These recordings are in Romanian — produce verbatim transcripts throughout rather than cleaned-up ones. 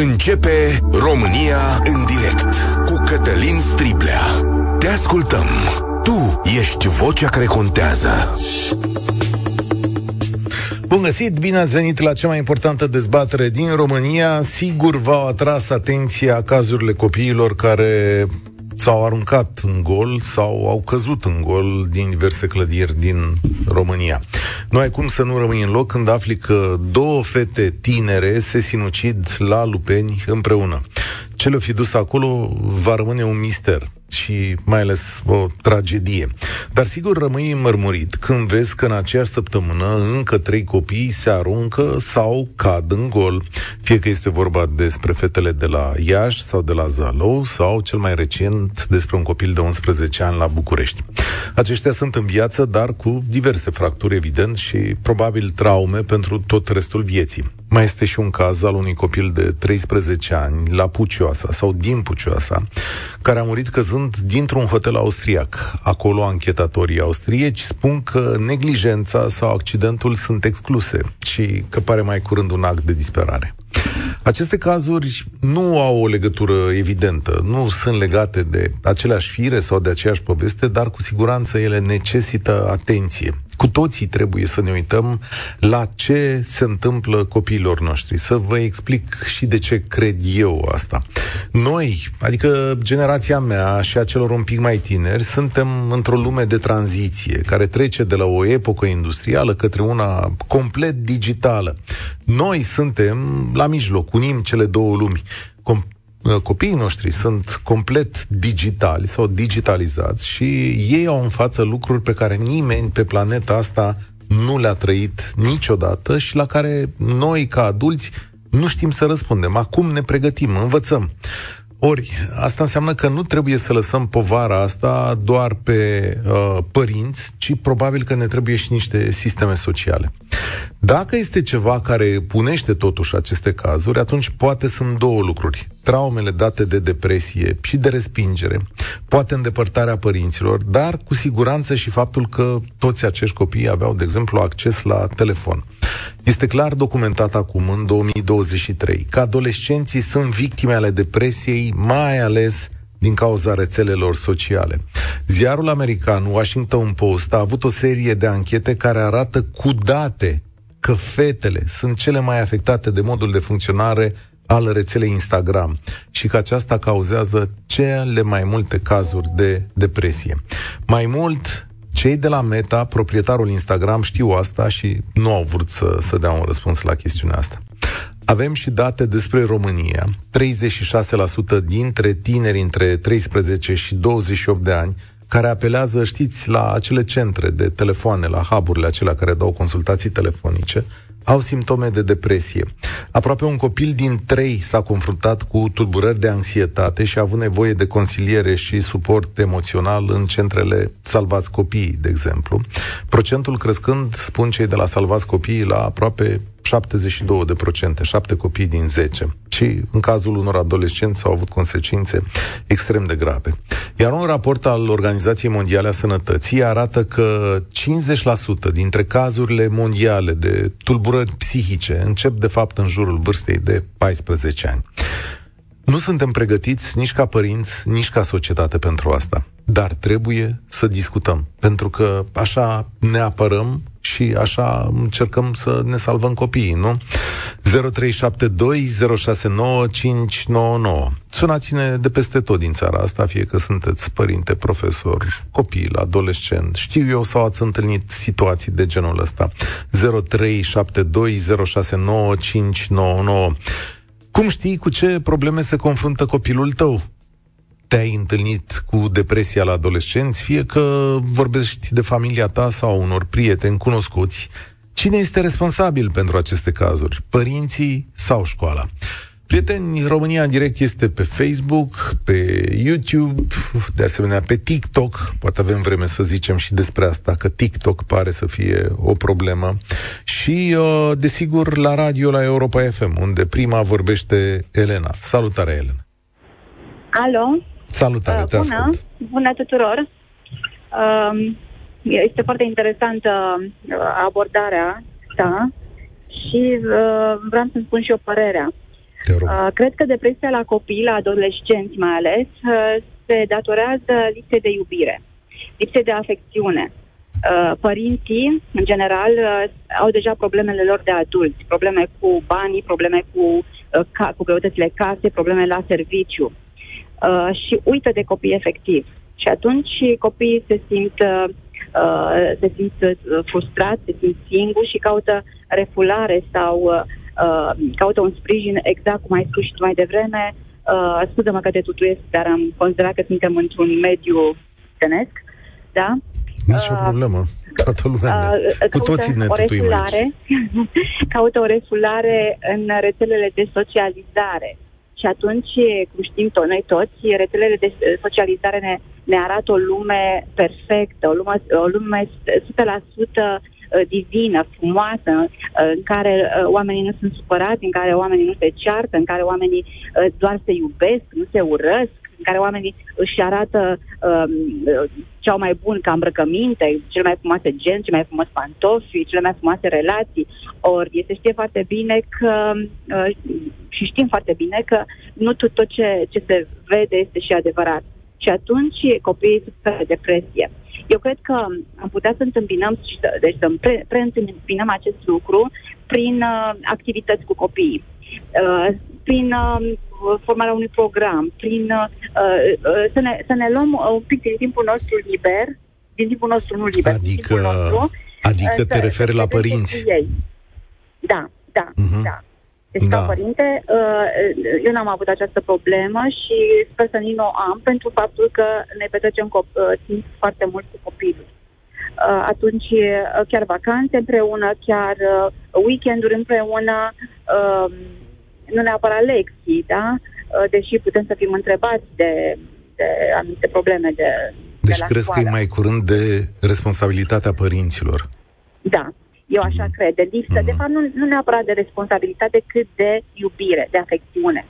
Începe România în direct cu Cătălin Striblea. Te ascultăm. Tu ești vocea care contează. Bun găsit, bine ați venit la cea mai importantă dezbatere din România. Sigur v-au atras atenția cazurile copiilor care s-au aruncat în gol sau au căzut în gol din diverse clădiri din România. Nu ai cum să nu rămâi în loc când afli că două fete tinere se sinucid la Lupeni împreună. Ce le-o fi dus acolo va rămâne un mister și mai ales o tragedie. Dar sigur rămâi înmărmurit când vezi că în aceeași săptămână încă trei copii se aruncă sau cad în gol. Fie că este vorba despre fetele de la Iași sau de la Zalău sau cel mai recent despre un copil de unsprezece ani la București. Aceștia sunt în viață, dar cu diverse fracturi, evident, și probabil traume pentru tot restul vieții. Mai este și un caz al unui copil de treisprezece ani la Pucioasa sau din Pucioasa, care a murit căzând dintr-un hotel austriac. Acolo anchetatorii austrieci spun că neglijența sau accidentul sunt excluse și că pare mai curând un act de disperare. Aceste cazuri nu au o legătură evidentă, nu sunt legate de aceleași fire sau de aceeași poveste, dar cu siguranță ele necesită atenție. Cu toții trebuie să ne uităm la ce se întâmplă copiilor noștri. Să vă explic și de ce cred eu asta. Noi, adică generația mea și a celor un pic mai tineri, suntem într-o lume de tranziție, care trece de la o epocă industrială către una complet digitală. Noi suntem la mijloc, unim cele două lumi. Com- Copiii noștri sunt complet digitali sau digitalizați și ei au în față lucruri pe care nimeni pe planeta asta nu le-a trăit niciodată și la care noi, ca adulți, nu știm să răspundem. Acum ne pregătim, învățăm. Ori, asta înseamnă că nu trebuie să lăsăm povara asta doar pe uh, părinți, ci probabil că ne trebuie și niște sisteme sociale. Dacă este ceva care punește totuși aceste cazuri, atunci poate sunt două lucruri. Traumele date de depresie și de respingere, poate îndepărtarea părinților, dar cu siguranță și faptul că toți acești copii aveau, de exemplu, acces la telefon. Este clar documentat acum, în două mii douăzeci și trei, că adolescenții sunt victime ale depresiei, mai ales din cauza rețelelor sociale. Ziarul american Washington Post a avut o serie de anchete care arată cu date că fetele sunt cele mai afectate de modul de funcționare al rețelei Instagram și că aceasta cauzează cele mai multe cazuri de depresie. Mai mult, cei de la Meta, proprietarul Instagram, știu asta și nu au vrut să, să dea un răspuns la chestiunea asta. Avem și date despre România. treizeci și șase la sută dintre tineri între treisprezece și douăzeci și opt de ani care apelează, știți, la acele centre de telefoane, la hub-urile acelea care dau consultații telefonice, au simptome de depresie. Aproape un copil din trei s-a confruntat cu tulburări de anxietate și a avut nevoie de consiliere și suport emoțional în centrele Salvați Copiii, de exemplu. Procentul crescând, spun cei de la Salvați Copiii, la aproape șaptezeci și două de procente, șapte copii din zece. Și în cazul unor adolescenți au avut consecințe extrem de grave. Iar un raport al Organizației Mondiale a Sănătății arată că cincizeci la sută dintre cazurile mondiale de tulburări psihice încep de fapt în jurul vârstei de paisprezece ani. Nu suntem pregătiți nici ca părinți, nici ca societate pentru asta. Dar trebuie să discutăm, pentru că așa ne apărăm și așa încercăm să ne salvăm copiii, nu? zero trei șapte doi zero șase nouă cinci nouă nouă. Sunați-ne de peste tot din țara asta, fie că sunteți părinte, profesor, copil, adolescent, știu eu, sau ați întâlnit situații de genul ăsta. zero trei șapte doi zero șase nouă cinci nouă nouă. Cum știi cu ce probleme se confruntă copilul tău? Te-ai întâlnit cu depresia la adolescenți, fie că vorbești de familia ta sau unor prieteni cunoscuți? Cine este responsabil pentru aceste cazuri? Părinții sau școala? Prieteni, România în direct este pe Facebook, pe YouTube, de asemenea pe TikTok. Poate avem vreme să zicem și despre asta, că TikTok pare să fie o problemă. Și, desigur, la radio, la Europa F M, unde prima vorbește Elena. Salutare, Elena! Alo! Salutare, te ascult! Bună! Bună tuturor! Este foarte interesantă abordarea ta și vreau să-mi spun și eu părerea. Uh, cred că depresia la copii, la adolescenți mai ales, uh, se datorează lipsei de iubire, lipsei de afecțiune. Uh, părinții, în general, uh, au deja problemele lor de adulți, probleme cu banii, probleme cu, uh, ca, cu greutățile case, probleme la serviciu uh, și uită de copii efectiv. Și atunci copiii se simt, uh, uh, se simt frustrați, se simt singuri și caută refulare sau uh, uh, caută un sprijin, exact cum ai spus și tu mai devreme. Uh, Scuze-mă că te tutuiesc, dar am considerat că suntem într-un mediu tenesc, da? Nici o problemă, toată lumea uh, ne... Cu toții ne tutuim aici. Caută o refulare în rețelele de socializare. Și atunci, cum știm to- noi toți, rețelele de socializare ne, ne arată o lume perfectă, o lume, o lume o sută la sută divină, frumoasă, în care oamenii nu sunt supărați, în care oamenii nu se ceartă, în care oamenii doar se iubesc, nu se urăsc, în care oamenii își arată um, cea mai bună ca îmbrăcăminte, cele mai frumoase gen, cele mai frumoase pantofi, cele mai frumoase relații. Ori se știe foarte bine că, uh, și știm foarte bine că nu tot, tot ce, ce se vede este și adevărat. Și atunci copiii suferă depresie. Eu cred că am putea să întâmpinăm, deci să preîntâmpinăm acest lucru prin uh, activități cu copiii, uh, prin uh, formarea unui program, prin uh, uh, să, ne, să ne luăm un pic din timpul nostru liber, din timpul nostru nu liber, adică, din timpul nostru. Adică uh, te să, referi să la părinți. Da, da, uh-huh. da. Deci, da. ca părinte, eu n-am avut această problemă și sper să nici o am, pentru faptul că ne petrecem cop- timp foarte mult cu copilul. Atunci, chiar vacanțe împreună, chiar weekenduri împreună, nu neapărat lecții, da? Deși putem să fim întrebați de, de anumite probleme de, deci de la crezi scoală. Că e mai curând de responsabilitatea părinților? Da. Eu așa mm. cred, de lipsă, mm. de fapt nu, nu neapărat de responsabilitate, cât de iubire, de afecțiune.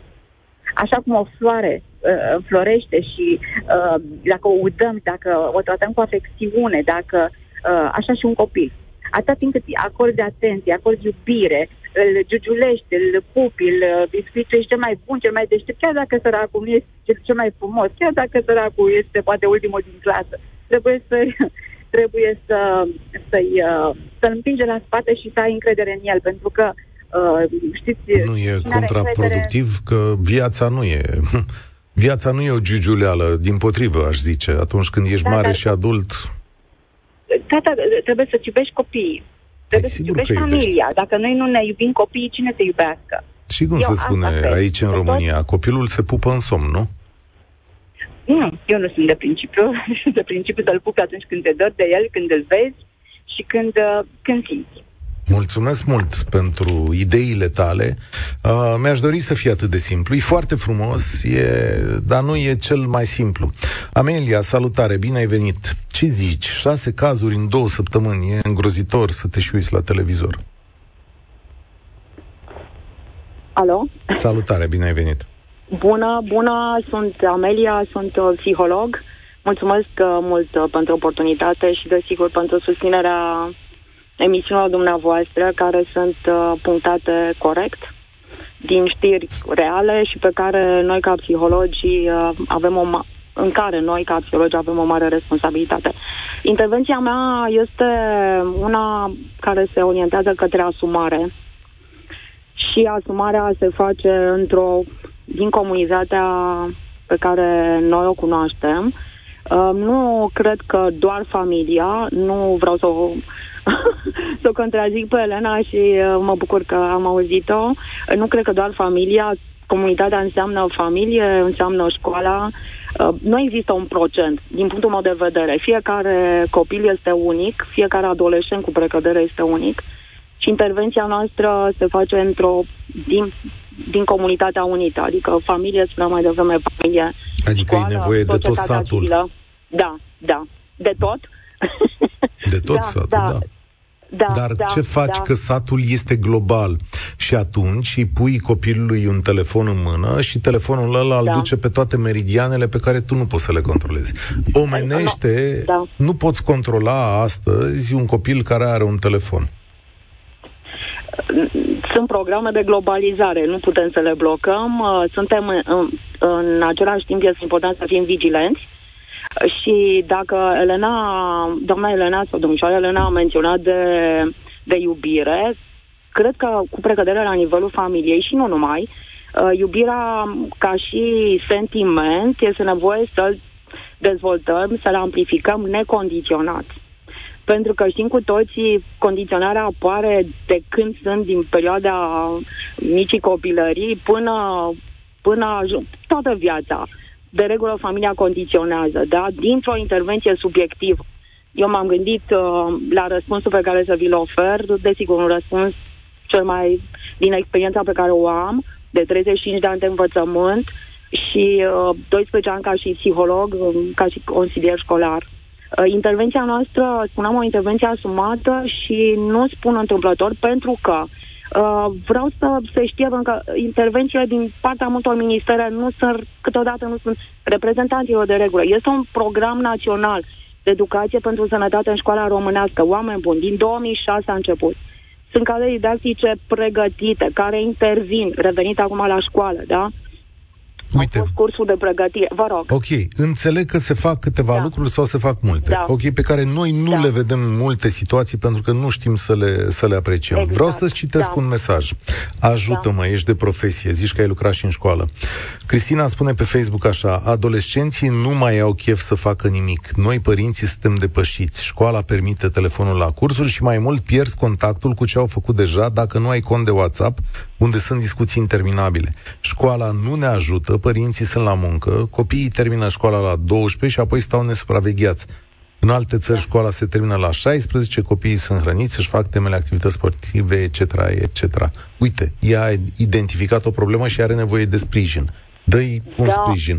Așa cum o floare uh, florește și uh, dacă o udăm, dacă o tratăm cu afecțiune, dacă uh, așa și un copil. Atâta timp cât acorzi atenție, acorzi iubire, îl giugiulești, îl pupi, îl biscuituiești cel mai bun, cel mai deștept, chiar dacă săracul este cel mai frumos, chiar dacă săracul este poate ultimul din clasă, trebuie să... trebuie să, să-i, să-l împinge la spate și să ai încredere în el, pentru că știți... Nu e contraproductiv, încredere... că viața nu e... Viața nu e o giugiuleală, dimpotrivă, aș zice, atunci când ești da, mare dar... și adult. Tata, trebuie să-ți iubești copiii, trebuie să-ți iubești familia. Dacă noi nu ne iubim copiii, cine te iubească? Și cum se spune aici în România? Tot... Copilul se pupă în somn, nu? Nu, eu nu sunt de principiu. Sunt de principiu să-l pupi atunci când te dor de el, când îl vezi și când, când simți. Mulțumesc mult pentru ideile tale. Uh, mi-aș dori să fie atât de simplu. E foarte frumos, e, dar nu e cel mai simplu. Amelia, salutare, bine ai venit. Ce zici? Șase cazuri în două săptămâni. E îngrozitor să te și uiți la televizor. Alo? Salutare, bine ai venit. Bună, bună, sunt Amelia, sunt psiholog. Mulțumesc mult pentru oportunitate și, desigur, pentru susținerea emisiunilor dumneavoastră, care sunt punctate corect, din știri reale și pe care noi, ca psihologi, avem o ma- în care noi, ca psihologi, avem o mare responsabilitate. Intervenția mea este una care se orientează către asumare și asumarea se face într-o... din comunitatea pe care noi o cunoaștem. Nu cred că doar familia, nu vreau să o, să o contrazic pe Elena și mă bucur că am auzit-o, nu cred că doar familia, comunitatea înseamnă familie, înseamnă școala, nu există un procent, din punctul meu de vedere. Fiecare copil este unic, fiecare adolescent cu precădere este unic și intervenția noastră se face într-o... din din comunitatea unită, adică familie, spuneam mai devreme, familie, adică școală, e nevoie de tot satul. Agilă. Da, da, de tot. De tot da, satul, da. da. da Dar da, ce faci da. că satul este global și atunci îi pui copilului un telefon în mână și telefonul ăla da. îl duce pe toate meridianele pe care tu nu poți să le controlezi. Omenește, da. nu poți controla astăzi un copil care are un telefon. sunt programe de globalizare, nu putem să le blocăm. Suntem în, în același timp, este important să fim vigilenți. Și dacă Elena, doamna Elena sau domnișoara Elena a menționat de, de iubire, cred că cu precădere la nivelul familiei și nu numai, iubirea ca și sentiment este nevoie să-l dezvoltăm, să-l amplificăm necondiționat. Pentru că știm cu toții, condiționarea apare de când sunt din perioada micii copilării până, până toată viața. De regulă, familia condiționează, da? Dintr-o intervenție subiectivă. Eu m-am gândit uh, la răspunsul pe care să vi-l ofer, desigur, un răspuns cel mai din experiența pe care o am, de treizeci și cinci de ani de învățământ și uh, doisprezece ani ca și psiholog, ca și consilier școlar. Intervenția noastră, spuneam, o intervenție asumată și nu spun întâmplător pentru că uh, vreau să se știe că intervențiile din partea multor ministere nu sunt, câteodată nu sunt reprezentanților de regulă. Este un program național de educație pentru sănătate în școala românească. Oameni buni, din două mii șase a început. Sunt cadre didactice pregătite, care intervin, revenit acum la școală, da? Uite, cursul de pregătire, vă rog. Ok, înțeleg că se fac câteva da. lucruri sau se fac multe. Da. Ok, pe care noi nu da. le vedem multe situații pentru că nu știm să le, să le apreciem. Exact. Vreau să-ți citesc da. un mesaj. Ajută-mă, da. ești de profesie, zici că ai lucrat și în școală. Cristina spune pe Facebook așa: adolescenții nu mai au chef să facă nimic. Noi, părinții, suntem depășiți. Școala permite telefonul la cursuri și mai mult pierzi contactul cu ce au făcut deja dacă nu ai cont de WhatsApp, unde sunt discuții interminabile. Școala nu ne ajută, părinții sunt la muncă, copiii termină școala la douăsprezece și apoi stau nesupravegheați. În alte țări școala se termină la șaisprezece, copiii sunt hrăniți, își fac temele, activități sportive, et cetera, et cetera. Uite, ea a identificat o problemă și are nevoie de sprijin. Dă-i un da. sprijin.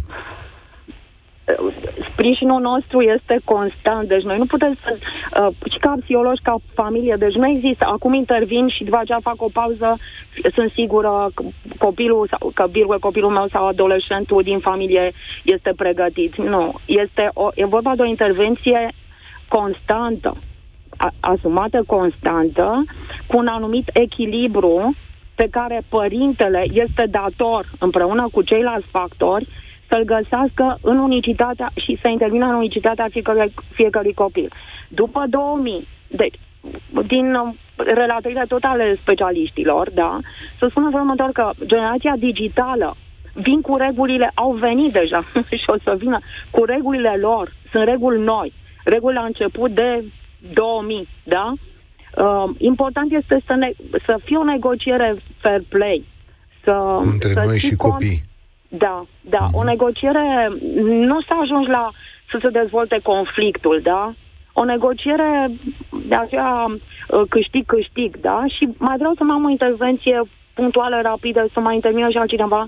Sprijinul nostru este constant, deci noi nu putem să... Uh, și ca psihologi, ca familie, deci nu există. Acum intervin și după aceea fac o pauză, sunt sigură copilul sau, că birue copilul meu sau adolescentul din familie este pregătit. Nu, este o, e vorba de o intervenție constantă, a, asumată constantă, cu un anumit echilibru pe care părintele este dator împreună cu ceilalți factori să-l găsească în unicitatea și să intervină în unicitatea fiecărui, fiecărui copil. După două mii, deci, din relatările tot ale specialiștilor, da, să spun în felul următor că generația digitală vin cu regulile, au venit deja și o să vină cu regulile lor, sunt reguli noi, reguli la început de două mii, da? Uh, important este să, ne, să fie o negociere fair play. Să, Între să noi și cont... copii. Da, da, o negociere, nu să ajungi la să se dezvolte conflictul, da? O negociere de aceea câștig-câștig, da? Și mai vreau să mai am o intervenție punctuală, rapidă, să mai intervină și altcineva.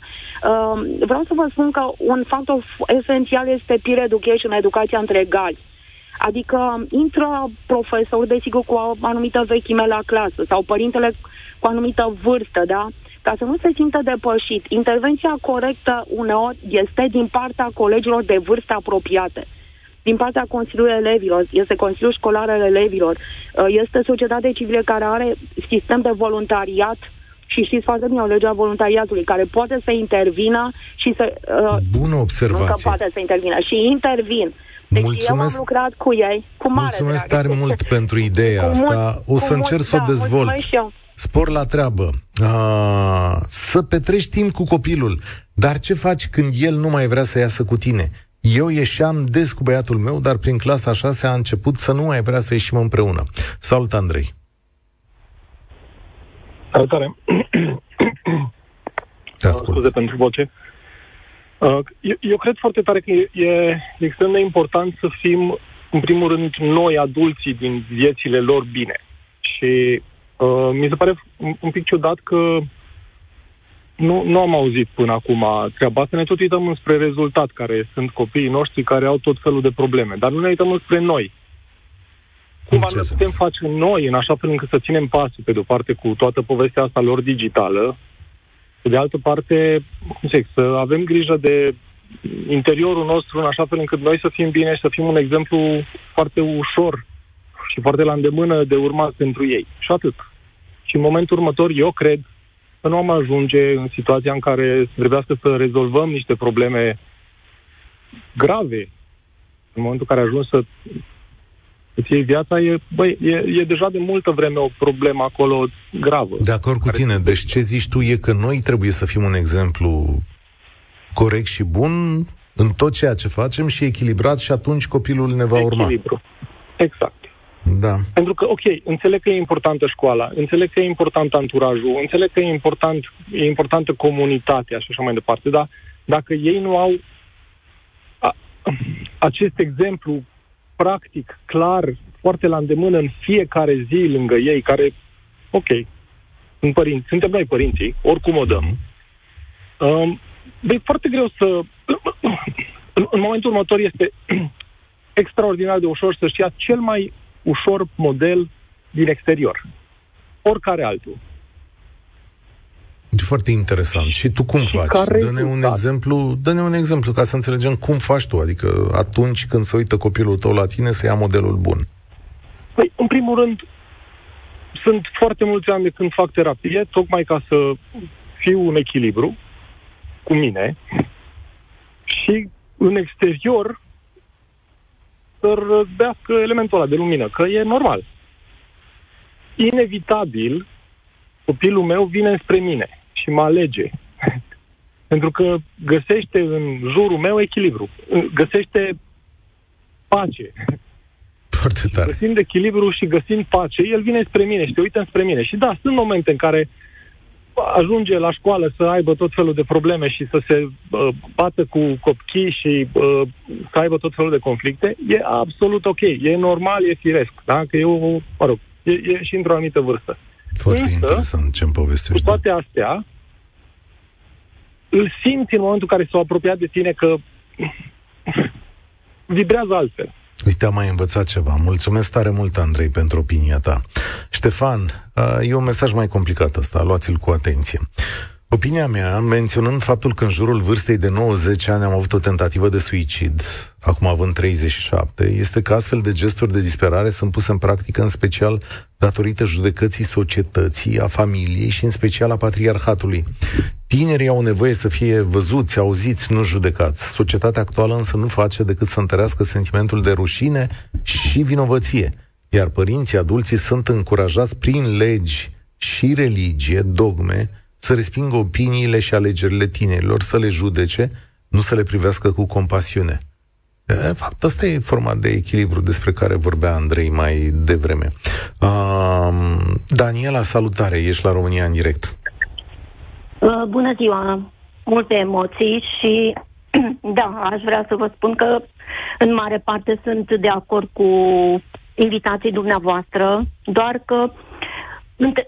Vreau să vă spun că un factor esențial este peer education, educația între egali. Adică intră profesor, desigur, cu o anumită vechime la clasă sau părintele cu anumită vârstă, da? Ca să nu se simtă depășit, intervenția corectă uneori este din partea colegilor de vârstă apropiate, din partea Consiliului Elevilor, este Consiliul Școlar al Elevilor, este societatea civilă care are sistem de voluntariat și știți foarte bine o legea voluntariatului care poate să intervină și să... Bună observație! Nu că poate să intervină, și intervin. Deci mulțumesc, eu am lucrat cu ei, cu mare mulțumesc drag. tare mult pentru ideea asta, mult, o să încerc să o dezvolt. Spor la treabă. A, să petrești timp cu copilul. Dar ce faci când el nu mai vrea să iasă cu tine? Eu ieșeam des cu băiatul meu, dar prin clasa a șasea a început să nu mai vrea să ieșim împreună. Salut, Andrei. Salutare. Te ascult. Scuze pentru voce. Eu, eu cred foarte tare că e, e extrem de important să fim, în primul rând, noi, adulții, din viețile lor bine. Și... Uh, mi se pare un pic ciudat că nu, nu am auzit până acum treaba asta. Ne tot uităm înspre rezultat, care sunt copiii noștri care au tot felul de probleme, dar nu ne uităm înspre noi. Cum ar putem face noi în așa fel încât să ținem pasul, pe de-o parte, cu toată povestea asta lor digitală, pe de altă parte, cum zic, să avem grijă de interiorul nostru în așa fel încât noi să fim bine și să fim un exemplu foarte ușor și foarte la îndemână de urmat pentru ei. Și atât. Și în momentul următor, eu cred că nu am ajunge în situația în care trebuiască să rezolvăm niște probleme grave. În momentul în care ajungi să îți iei viața, e, băi, e, e deja de multă vreme o problemă acolo gravă. De acord cu tine. Deci ce zici tu e că noi trebuie să fim un exemplu corect și bun în tot ceea ce facem și echilibrat, și atunci copilul ne va urma. Echilibru. Exact. Da. Pentru că, ok, înțeleg că e importantă școala, înțeleg că e important anturajul, înțeleg că e, important, e importantă comunitatea și așa mai departe, dar dacă ei nu au a, acest exemplu practic, clar, foarte la îndemână în fiecare zi lângă ei, care, ok, sunt părinți, suntem noi părinții, oricum o dăm, um, dar e foarte greu să... În, în momentul următor este extraordinar de ușor să-și ia cel mai ușor model din exterior. Oricare altul. E foarte interesant. Și tu cum și faci? Dă-ne un, exemplu, dă-ne un exemplu ca să înțelegem cum faci tu. Adică atunci când se uită copilul tău la tine să ia modelul bun. Păi, în primul rând, sunt foarte mulți ani de când fac terapie, tocmai ca să fiu în echilibru cu mine și în exterior să răzbească elementul ăla de lumină, că e normal. Inevitabil, copilul meu vine spre mine și mă alege. Pentru că găsește în jurul meu echilibru. Găsește pace. Foarte tare. Găsind echilibru și găsind pace, el vine spre mine și te uită spre mine. Și da, sunt momente în care ajunge la școală să aibă tot felul de probleme și să se uh, bată cu copchii și uh, să aibă tot felul de conflicte, e absolut ok, e normal, e firesc, da? Că e, o, mă rog, e, e și într-o anumită vârstă. Foarte Însă, interesant ce-mi povestești. Cu toate astea, îl simți în momentul în care s-a apropiat de tine că vibrează altfel. Uite, am mai învățat ceva. Mulțumesc tare mult, Andrei, pentru opinia ta. Ștefan, e un mesaj mai complicat ăsta, luați-l cu atenție. Opinia mea, menționând faptul că în jurul vârstei de nouăzeci ani am avut o tentativă de suicid, acum având treizeci și șapte, este că astfel de gesturi de disperare sunt puse în practică în special datorită judecății societății, a familiei și în special a patriarhatului. Tinerii au nevoie să fie văzuți, auziți, nu judecați. Societatea actuală însă nu face decât să întărească sentimentul de rușine și vinovăție, iar părinții, adulții sunt încurajați prin legi și religie, dogme, să respingă opiniile și alegerile tinerilor, să le judece, nu să le privească cu compasiune. De fapt, asta e forma de echilibru despre care vorbea Andrei mai devreme. Uh, Daniela, salutare, ești la România în direct. Uh, bună ziua, multe emoții și da, aș vrea să vă spun că în mare parte sunt de acord cu invitații dumneavoastră, doar că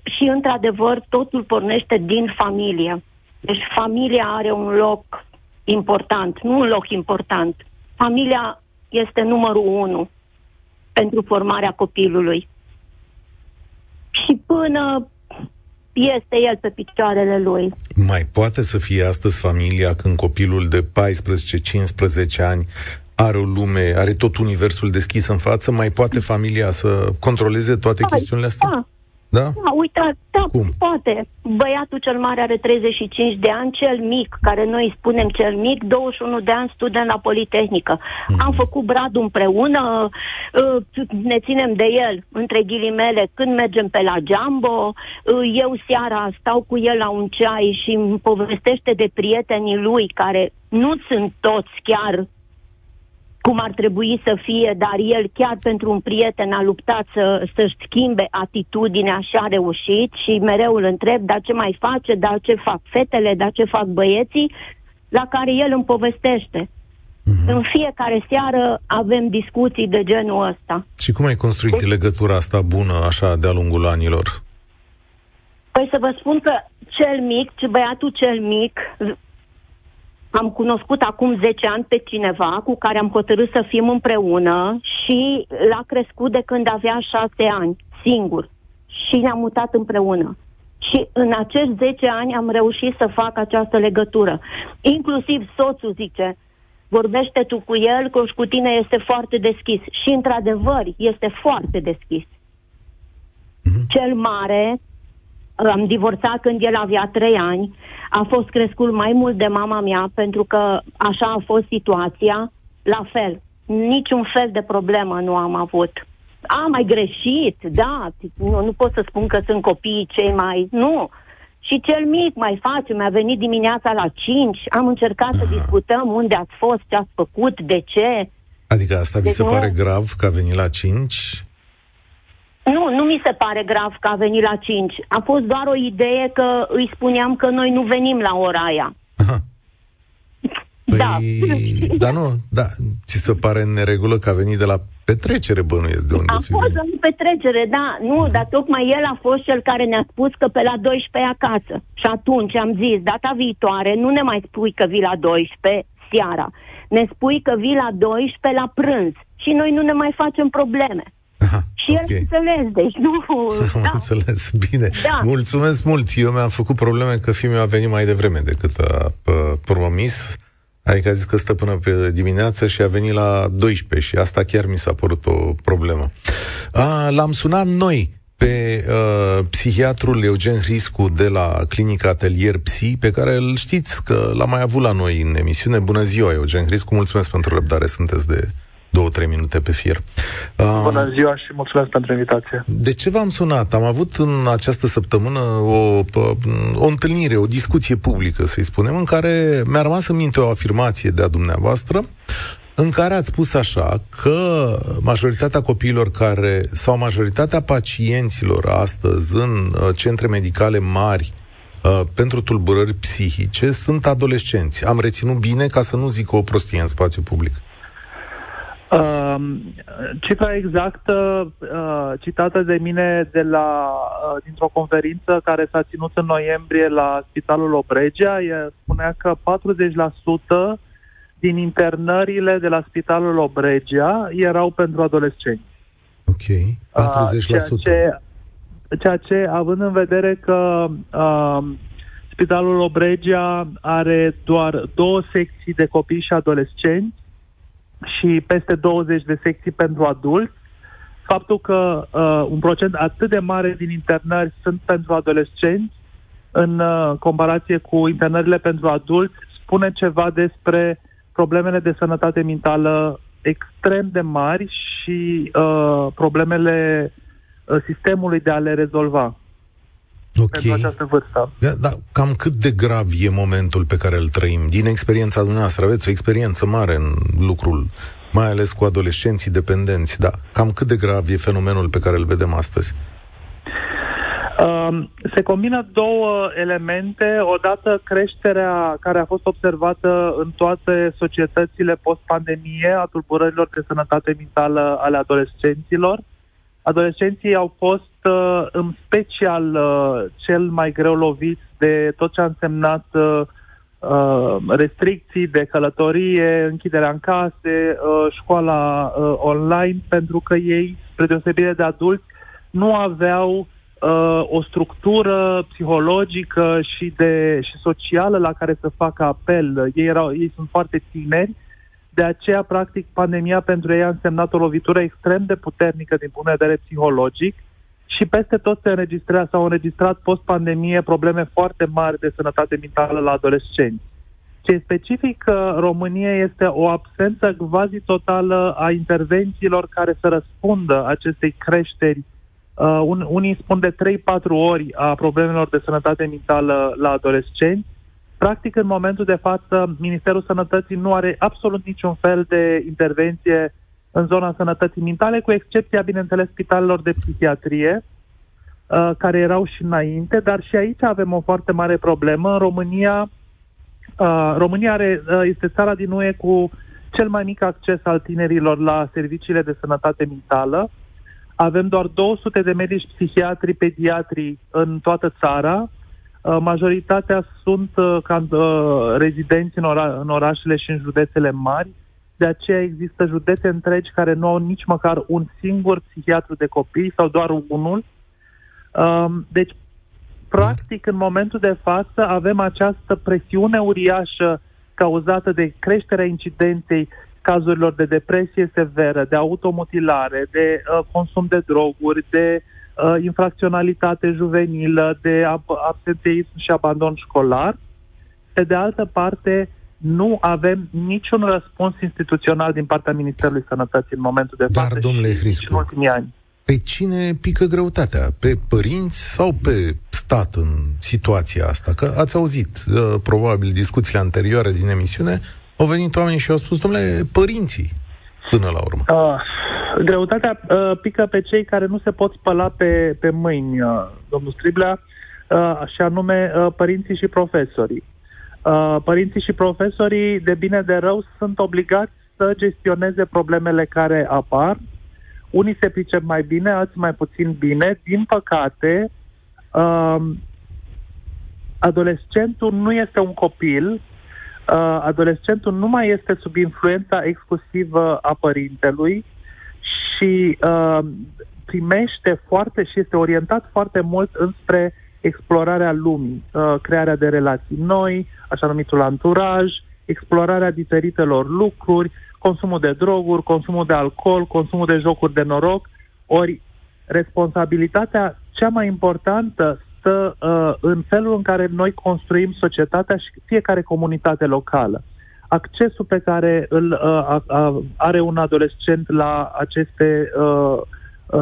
și într-adevăr totul pornește din familie. Deci familia are un loc important, nu un loc important. Familia este numărul unu pentru formarea copilului. Și până este el pe picioarele lui. Mai poate să fie astăzi familia când copilul de paisprezece-cincisprezece ani are o lume, are tot universul deschis în față? Mai poate familia să controleze toate Hai, chestiunile astea? Da. Da? Da, uitați, da, Cum? poate. Băiatul cel mare are treizeci și cinci de ani, cel mic, care noi spunem cel mic, douăzeci și unu de ani, student la Politehnică. Mm. Am făcut bradul împreună, ne ținem de el, între ghilimele, când mergem pe la Jumbo, eu seara stau cu el la un ceai și îmi povestește de prietenii lui, care nu sunt toți chiar cum ar trebui să fie, dar el chiar pentru un prieten a luptat să, să-și schimbe atitudinea și a reușit și mereu îl întreb, dar ce mai face, dar ce fac fetele, dar ce fac băieții, la care el îmi povestește. Mm-hmm. În fiecare seară avem discuții de genul ăsta. Și cum ai construit păi... legătura asta bună așa de-a lungul anilor? Păi să vă spun că cel mic, băiatul cel mic... Am cunoscut acum zece ani pe cineva cu care am hotărât să fim împreună și l-a crescut de când avea șase ani, singur. Și ne-am mutat împreună. Și în acești zece ani am reușit să fac această legătură. Inclusiv soțul zice, vorbește tu cu el, că și cu tine este foarte deschis. Și într-adevăr, este foarte deschis. Cel mare am divorțat când el avea trei ani, a fost crescut mai mult de mama mea pentru că așa a fost situația, la fel. Niciun fel de problemă nu am avut. Am mai greșit, da, nu, nu pot să spun că sunt copiii cei mai... Nu. Și cel mic mai face, mi-a venit dimineața la cinci, am încercat să discutăm unde ați fost, ce ați făcut, de ce... Adică asta deci vi se nu... pare grav că a venit la cinci? Nu, nu mi se pare grav că a venit la cinci. A fost doar o idee că îi spuneam că noi nu venim la ora aia. Aha. Păi, da. Dar nu, da, ți se pare în neregulă că a venit de la petrecere, bănuiesc de unde a fi fost venit. La petrecere, da, nu, uh-huh. Dar tocmai el a fost cel care ne-a spus că pe la doisprezece acasă. Și atunci am zis, data viitoare, nu ne mai spui că vii la doisprezece seara, ne spui că vii la doisprezece la prânz și noi nu ne mai facem probleme. Aha, și el okay. Înțeles, deci nu... Am da. Înțeles, bine. Da. Mulțumesc mult, eu mi-am făcut probleme că fiul meu a venit mai devreme decât a uh, promis. Adică a zis că stă până pe dimineață și a venit la doisprezece și asta chiar mi s-a părut o problemă. A, l-am sunat noi pe uh, psihiatrul Eugen Hriscu de la Clinica Atelier P S I, pe care îl știți că l-am mai avut la noi în emisiune. Bună ziua, Eugen Hriscu, mulțumesc pentru răbdare, sunteți de două-trei minute pe fir. Uh, Bună ziua și mulțumesc pentru invitație. De ce v-am sunat? Am avut în această săptămână o, o întâlnire, o discuție publică, să-i spunem, în care mi-a rămas în minte o afirmație de-a dumneavoastră, în care ați spus așa, că majoritatea copiilor care, sau majoritatea pacienților astăzi în centre medicale mari uh, pentru tulburări psihice sunt adolescenți. Am reținut bine ca să nu zic o prostie în spațiu public. Uh, cifra exactă uh, citată de mine de la, uh, dintr-o conferință care s-a ținut în noiembrie la Spitalul Obregea, spunea că patruzeci la sută din internările de la Spitalul Obregea erau pentru adolescenți. Ok, patruzeci la sută. Uh, ceea, ce, ceea ce, având în vedere că uh, Spitalul Obregea are doar două secții de copii și adolescenți, și peste douăzeci de secții pentru adulți. Faptul că uh, un procent atât de mare din internări sunt pentru adolescenți, în uh, comparație cu internările pentru adulți, spune ceva despre problemele de sănătate mentală extrem de mari și uh, problemele uh, sistemului de a le rezolva. Ok. Da, da, cam cât de grav e momentul pe care îl trăim? Din experiența dumneavoastră, aveți o experiență mare în lucrul, mai ales cu adolescenții dependenți, da. Cam cât de grav e fenomenul pe care îl vedem astăzi? Uh, se combină două elemente. Odată creșterea care a fost observată în toate societățile post-pandemie a tulburărilor de sănătate mentală ale adolescenților. Adolescenții au fost în special cel mai greu lovit de tot ce a însemnat restricții de călătorie, închiderea în case, școala online, pentru că ei, spre deosebire de adulți, nu aveau o structură psihologică și, de, și socială la care să facă apel. Ei, erau, ei sunt foarte tineri. De aceea, practic, pandemia pentru ei a însemnat o lovitură extrem de puternică din punct de vedere psihologic și peste tot se înregistrează, s-au înregistrat post-pandemie probleme foarte mari de sănătate mentală la adolescenți. Ce specific României este o absență quasi-totală a intervențiilor care să răspundă acestei creșteri. Uh, un, unii spun de trei-patru ori a problemelor de sănătate mentală la adolescenți. Practic, în momentul de față, Ministerul Sănătății nu are absolut niciun fel de intervenție în zona sănătății mentale, cu excepția, bineînțeles, spitalelor de psihiatrie, uh, care erau și înainte, dar și aici avem o foarte mare problemă. În România, uh, România are, uh, este țara din U E cu cel mai mic acces al tinerilor la serviciile de sănătate mentală. Avem doar două sute de medici psihiatri, pediatri în toată țara. Majoritatea sunt uh, ca, uh, rezidenți în, ora- în orașele și în județele mari, de aceea există județe întregi care nu au nici măcar un singur psihiatru de copii sau doar unul. Uh, deci, practic, în momentul de față avem această presiune uriașă cauzată de creșterea incidenței cazurilor de depresie severă, de automutilare, de uh, consum de droguri, de uh, infracționalitate juvenilă, de absenteism și abandon școlar. Pe de altă parte, nu avem niciun răspuns instituțional din partea Ministerului Sănătății în momentul de față. Dar, domnule Hriscu, în ultimii ani, pe cine pică greutatea? Pe părinți sau pe stat în situația asta? Că ați auzit, probabil, discuțiile anterioare din emisiune, au venit oamenii și au spus, domnule, părinții, până la urmă. Uh, greutatea uh, pică pe cei care nu se pot spăla pe, pe mâini, uh, domnul Striblea, uh, și anume uh, părinții și profesorii. Uh, părinții și profesorii, de bine de rău, sunt obligați să gestioneze problemele care apar. Unii se pricep mai bine, alții mai puțin bine. Din păcate, uh, adolescentul nu este un copil, uh, adolescentul nu mai este sub influența exclusivă a părintelui și uh, primește foarte și este orientat foarte mult înspre explorarea lumii, uh, crearea de relații noi, așa numitul anturaj, explorarea diferitelor lucruri, consumul de droguri, consumul de alcool, consumul de jocuri de noroc. Ori responsabilitatea cea mai importantă stă uh, în felul în care noi construim societatea și fiecare comunitate locală. Accesul pe care îl uh, a, a, are un adolescent la aceste uh,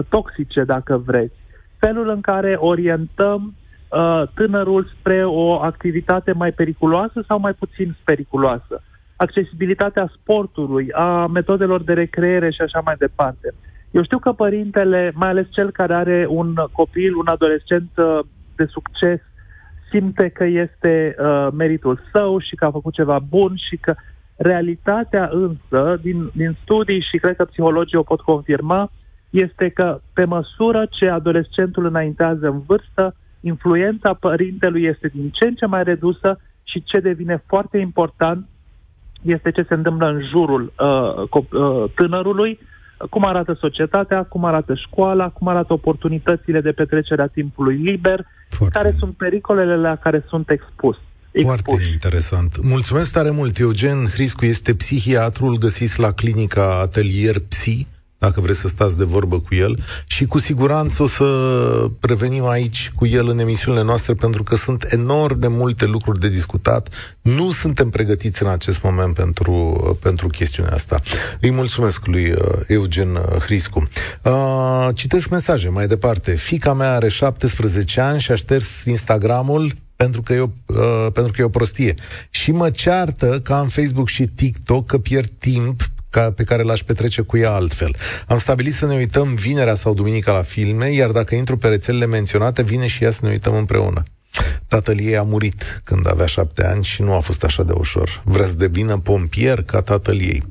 toxice, dacă vreți. Felul în care orientăm uh, tânărul spre o activitate mai periculoasă sau mai puțin periculoasă. Accesibilitatea sportului, a metodelor de recreere și așa mai departe. Eu știu că părintele, mai ales cel care are un copil, un adolescent de succes, simte că este uh, meritul său și că a făcut ceva bun și că realitatea însă, din, din studii și cred că psihologii o pot confirma, este că pe măsură ce adolescentul înaintează în vârstă, influența părintelui este din ce în ce mai redusă și ce devine foarte important este ce se întâmplă în jurul uh, tânărului, cum arată societatea, cum arată școala, cum arată oportunitățile de petrecere a timpului liber, foarte, care sunt pericolele la care sunt expus. Foarte expus. Interesant. Mulțumesc tare mult, Eugen Hriscu este psihiatrul, găsiți la Clinica Atelier P S I, dacă vreți să stați de vorbă cu el, și cu siguranță o să revenim aici cu el în emisiunile noastre, pentru că sunt enorm de multe lucruri de discutat. Nu suntem pregătiți în acest moment pentru, pentru chestiunea asta. Îi mulțumesc lui Eugen Hriscu. Uh, citesc mesaje mai departe. Fica mea are șaptesprezece ani și a șters Instagram-ul pentru că, e o, uh, pentru că e o prostie. Și mă ceartă că am Facebook și TikTok, că pierd timp Ca, pe care l-aș petrece cu ea altfel. Am stabilit să ne uităm vinerea sau duminica la filme, iar dacă intru pe rețelele menționate, vine și ea să ne uităm împreună. Tatăl ei a murit când avea șapte ani și nu a fost așa de ușor. Vrea să devină pompier ca tatăl ei.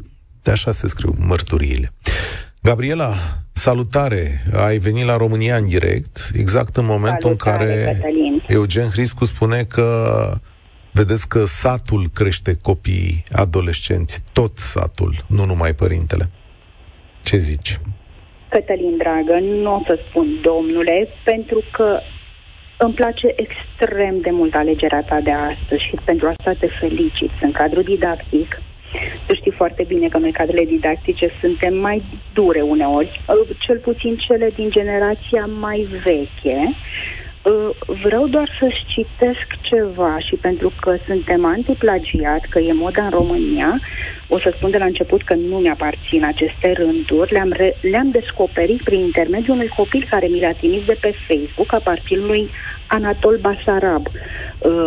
De așa se scriu mărturiile. Gabriela, salutare! Ai venit la România în direct, exact în momentul salutare, în care Cătălin. Eugen Hriscu spune că vedeți că satul crește copiii, adolescenți, tot satul, nu numai părintele. Ce zici? Cătălin, dragă, nu o să spun domnule, pentru că îmi place extrem de mult alegerea ta de astăzi și pentru asta te felicit. Sunt cadru didactic, tu știi foarte bine că noi cadrele didactice suntem mai dure uneori, cel puțin cele din generația mai veche. Vreau doar să-ți citesc ceva și pentru că suntem antiplagiat, că e moda în România, o să spun de la început că nu mi-aparțin aceste rânduri, le-am, re- le-am descoperit prin intermediul unui copil care mi l-a trimis de pe Facebook, aparțin lui Anatol Basarab. Uh,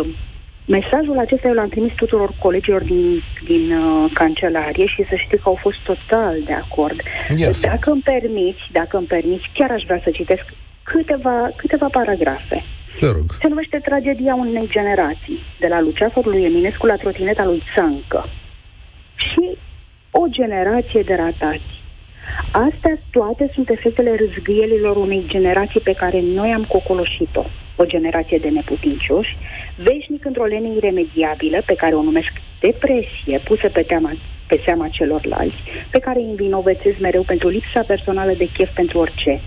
mesajul acesta eu l-am trimis tuturor colegilor din, din uh, cancelarie și să știi că au fost total de acord. Yes. Dacă îmi permiți, dacă îmi permiți, chiar aș vrea să citesc Câteva, câteva paragrafe. Se numește Tragedia unei generații, de la Luceafărul lui Eminescu la trotineta lui Țancă. Și o generație de ratați. Astea toate sunt efectele râzgâielilor unei generații pe care noi am cocoloșit-o. O generație de neputincioși, veșnic într-o lene iremediabilă pe care o numesc depresie, pusă pe teama pe seama celorlalți, pe care îi învinovățesc mereu pentru lipsa personală de chef pentru orice.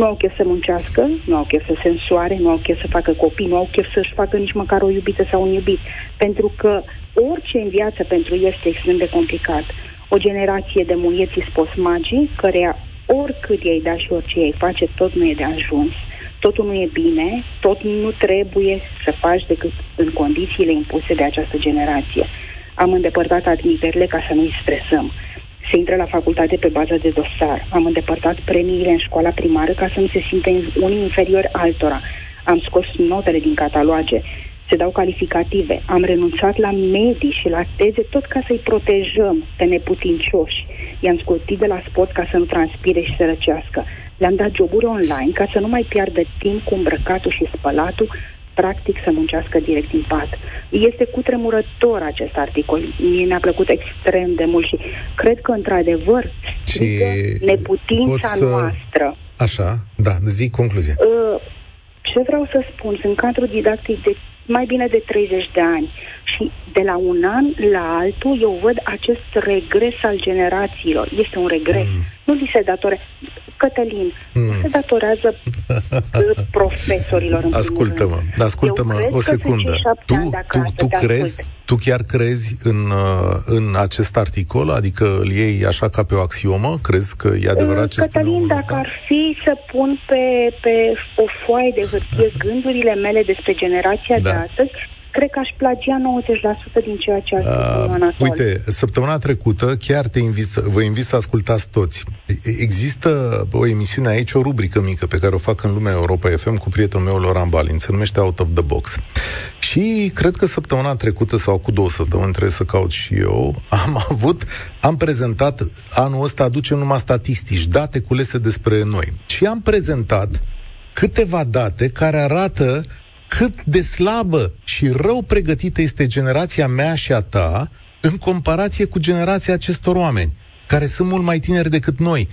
Nu au chef să muncească, nu au chef să se însoare, nu au chef să facă copii, nu au chef să-și facă nici măcar o iubită sau un iubit. Pentru că orice în viață pentru ei este extrem de complicat. O generație de muieții sposmagii, căreia oricât i-ai da și orice i-ai face, tot nu e de ajuns, totul nu e bine, tot nu trebuie să faci decât în condițiile impuse de această generație. Am îndepărtat admiterile ca să nu-i stresăm. Se intră la facultate pe bază de dosar. Am îndepărtat premiile în școala primară ca să nu se simtă unii inferiori altora. Am scos notele din cataloage. Se dau calificative. Am renunțat la medii și la teze tot ca să-i protejăm pe neputincioși. I-am scotit de la sport ca să nu transpire și să răcească. Le-am dat joburi online ca să nu mai piardă timp cu îmbrăcatul și spălatul, practic să muncească direct din pat. Este cutremurător acest articol. Mie mi-a plăcut extrem de mult și cred că, într-adevăr, strigă neputința să... noastră. Așa, da, zic concluzia. Ce vreau să spun, sunt cadru didactic de mai bine de treizeci de ani și de la un an la altul eu văd acest regres al generațiilor. Este un regres. Mm. Nu li se datorează, Cătălin, mm. nu se datorează profesorilor. Ascultă-mă, ascultă-mă o secundă. Tu, tu, tu crezi, tu chiar crezi în, în acest articol? Adică îl iei așa ca pe o axiomă? Crezi că e adevărat ce spune omul ăsta? Cătălin, dacă ar fi să pun pe, pe o foaie de hârtie gândurile mele despre generația da. de astăzi, cred că aș plagia nouăzeci la sută din ceea ce a spus Anatol. Uite, săptămâna trecută chiar te invit, vă invit să ascultați toți. Există o emisiune aici, o rubrică mică pe care o fac în Lumea Europa F M cu prietenul meu Loran Balin, se numește Out of the Box. Și cred că săptămâna trecută sau cu două săptămâni, trebuie să caut și eu, am avut, am prezentat, anul ăsta aducem numai statistici, date culese despre noi. Și am prezentat câteva date care arată cât de slabă și rău pregătită este generația mea și a ta în comparație cu generația acestor oameni, care sunt mult mai tineri decât noi.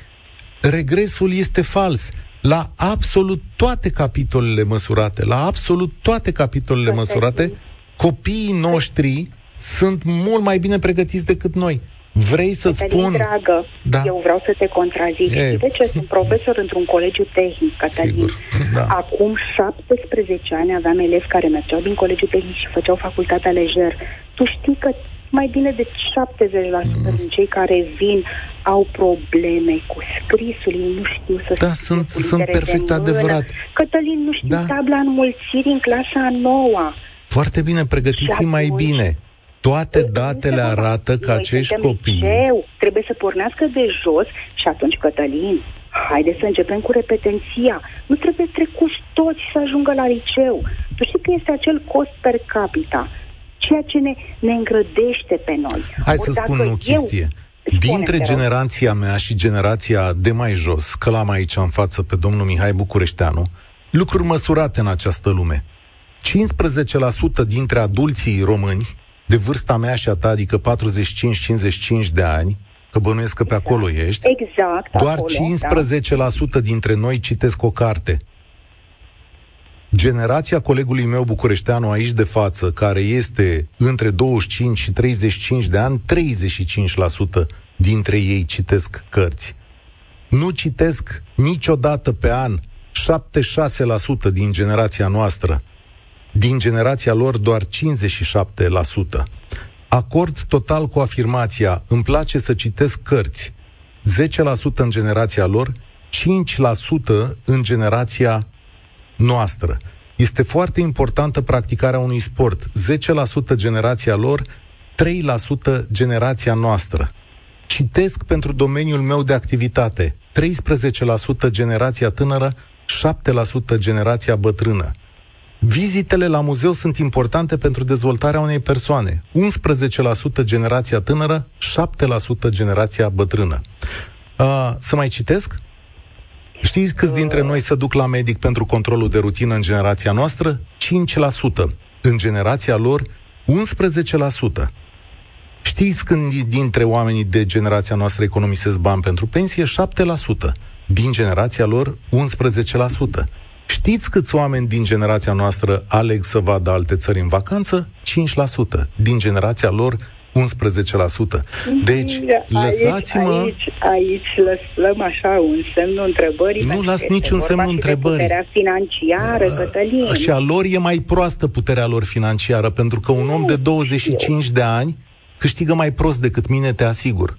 Regresul este fals la absolut toate capitolele măsurate, la absolut toate capitolele Perfect. măsurate, copiii noștri sunt mult mai bine pregătiți decât noi. Vrei să-ți Cătălin, spun... dragă, da. eu vreau să te contrazic. Ei. De ce? Sunt profesor într-un colegiu tehnic, Cătălin. Da. Acum șaptesprezece ani aveam elevi care mergeau din colegiu tehnic și făceau facultatea lejer. Tu știi că mai bine de șaptezeci la sută mm. din cei care vin au probleme cu scrisul, nu știu să scriu. Da, sunt, sunt perfect adevărat. Cătălin, nu știu da. tabla înmulțirii în clasa a noua. Foarte bine, pregătiți-i mai bine. Toate datele arată că acești copii... Trebuie să pornească de jos și atunci, Cătălin, haide să începem cu repetenția. Nu trebuie trecuși toți să ajungă la liceu. Tu știi că este acel cost per capita, ceea ce ne, ne îngrădește pe noi. Hai Or, să spun o chestie. Eu... Dintre generația mea și generația de mai jos, că l-am aici în față pe domnul Mihai Bucureșteanu, lucruri măsurate în această lume. cincisprezece la sută dintre adulții români de vârsta mea și a ta, adică patruzeci și cinci - cincizeci și cinci de ani, că bănuiesc că pe exact. acolo ești, exact, doar acolo, cincisprezece la sută da. dintre noi citesc o carte. Generația colegului meu bucureșteanu aici de față, care este între douăzeci și cinci și treizeci și cinci de ani, treizeci și cinci la sută dintre ei citesc cărți. Nu citesc niciodată pe an, șaptezeci și șase la sută din generația noastră. Din generația lor doar cincizeci și șapte la sută. Acord total cu afirmația îmi place să citesc cărți, zece la sută în generația lor, cinci la sută în generația noastră. Este foarte importantă practicarea unui sport, zece la sută generația lor, trei la sută generația noastră. Citesc pentru domeniul meu de activitate, treisprezece la sută generația tânără, șapte la sută generația bătrână. Vizitele la muzeu sunt importante pentru dezvoltarea unei persoane. unsprezece la sută generația tânără, șapte la sută generația bătrână. Uh, să mai citesc? Știți câți dintre noi se duc la medic pentru controlul de rutină în generația noastră? cinci la sută. În generația lor, unsprezece la sută. Știți când dintre oamenii de generația noastră economisesc bani pentru pensie? șapte la sută. Din generația lor, unsprezece la sută. Știți câți oameni din generația noastră aleg să vadă alte țări în vacanță? cinci la sută. Din generația lor, unsprezece la sută. Deci, lăsați-mă... Aici, aici lăsăm așa un semnul întrebării. Nu las niciun semnul întrebării. Puterea financiară, Cătălin. Și a lor e mai proastă puterea lor financiară, pentru că un om de douăzeci și cinci de ani câștigă mai prost decât mine, te asigur.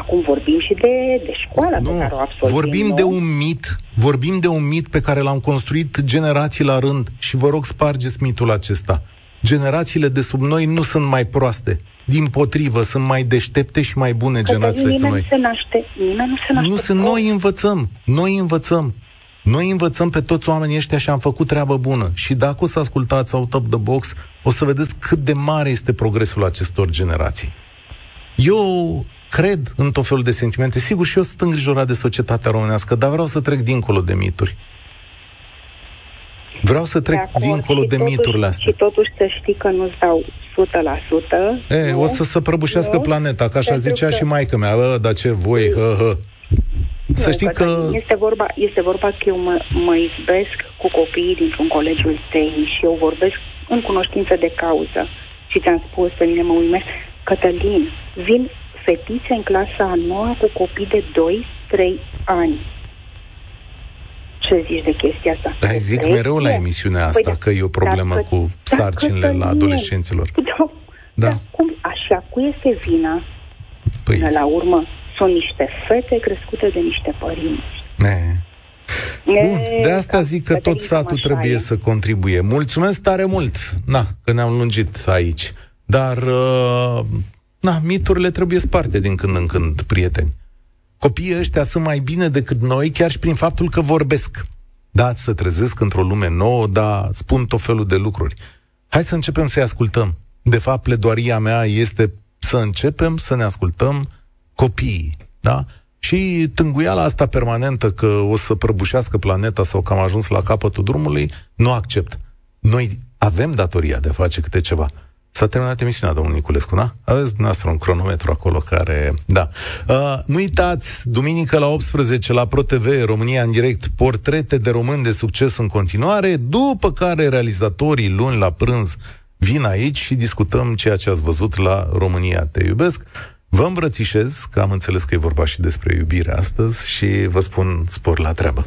Acum vorbim și de, de școala nu, pe care o absolvim. Vorbim nu? de un mit, vorbim de un mit pe care l-am construit generații la rând și vă rog spargeți mitul acesta. Generațiile de sub noi nu sunt mai proaste. Dimpotrivă, sunt mai deștepte și mai bune generațiile de noi. Se naște, nimeni nu se naște. Nu sunt, noi învățăm, noi învățăm. Noi învățăm pe toți oamenii ăștia și am făcut treabă bună. Și dacă o să ascultați Out of the Box, o să vedeți cât de mare este progresul acestor generații. Eu cred în tot felul de sentimente. Sigur, și eu sunt îngrijorat de societatea românească, dar vreau să trec dincolo de mituri. Vreau să trec de dincolo de totuși, miturile astea. Și totuși să știi că nu-ți dau o sută la sută. E, nu? O să se prăbușească nu? planeta, ca așa zicea că... și maică-mea. Bă, dar ce voi, hă, hă. Să nu, știi că... că... Este, vorba, este vorba că eu mă, mă izbesc cu copiii dintr-un colegiul tehnic și eu vorbesc în cunoștință de cauză. Și ți-am spus, pe mine mă uimesc, Cătălin, vin fetițe în clasa a noua cu copii de doi trei ani. Ce zici de chestia asta? Dar zic trei? mereu la emisiunea asta păi, că e o problemă dacă, cu sarcinile la adolescenților. Da, da. Dar cum? Așa, cu este vina? Păi... Până la urmă, sunt niște fete crescute de niște părinți. E. Bun, de asta zic că tot satul trebuie să contribuie. Mulțumesc tare mult, na, că ne-am lungit aici. Dar, na, miturile trebuie sparte din când în când, prieteni. Copiii ăștia sunt mai bine decât noi, chiar și prin faptul că vorbesc. Da, se trezesc într-o lume nouă, da, spun tot felul de lucruri. Hai să începem să-i ascultăm. De fapt, pledoaria mea este să începem să ne ascultăm copiii, da? Și tânguiala asta permanentă că o să prăbușească planeta sau că am ajuns la capătul drumului, nu accept. Noi avem datoria de a face câte ceva. S-a terminat emisiunea, domnul Niculescu, na? Aveți dumneavoastră un cronometru acolo care... Da. Uh, nu uitați, duminică la optsprezece la Pro T V, România în direct, portrete de români de succes în continuare, după care realizatorii luni la prânz vin aici și discutăm ceea ce ați văzut la România Te Iubesc. Vă îmbrățișez, că am înțeles că e vorba și despre iubire astăzi și vă spun spor la treabă.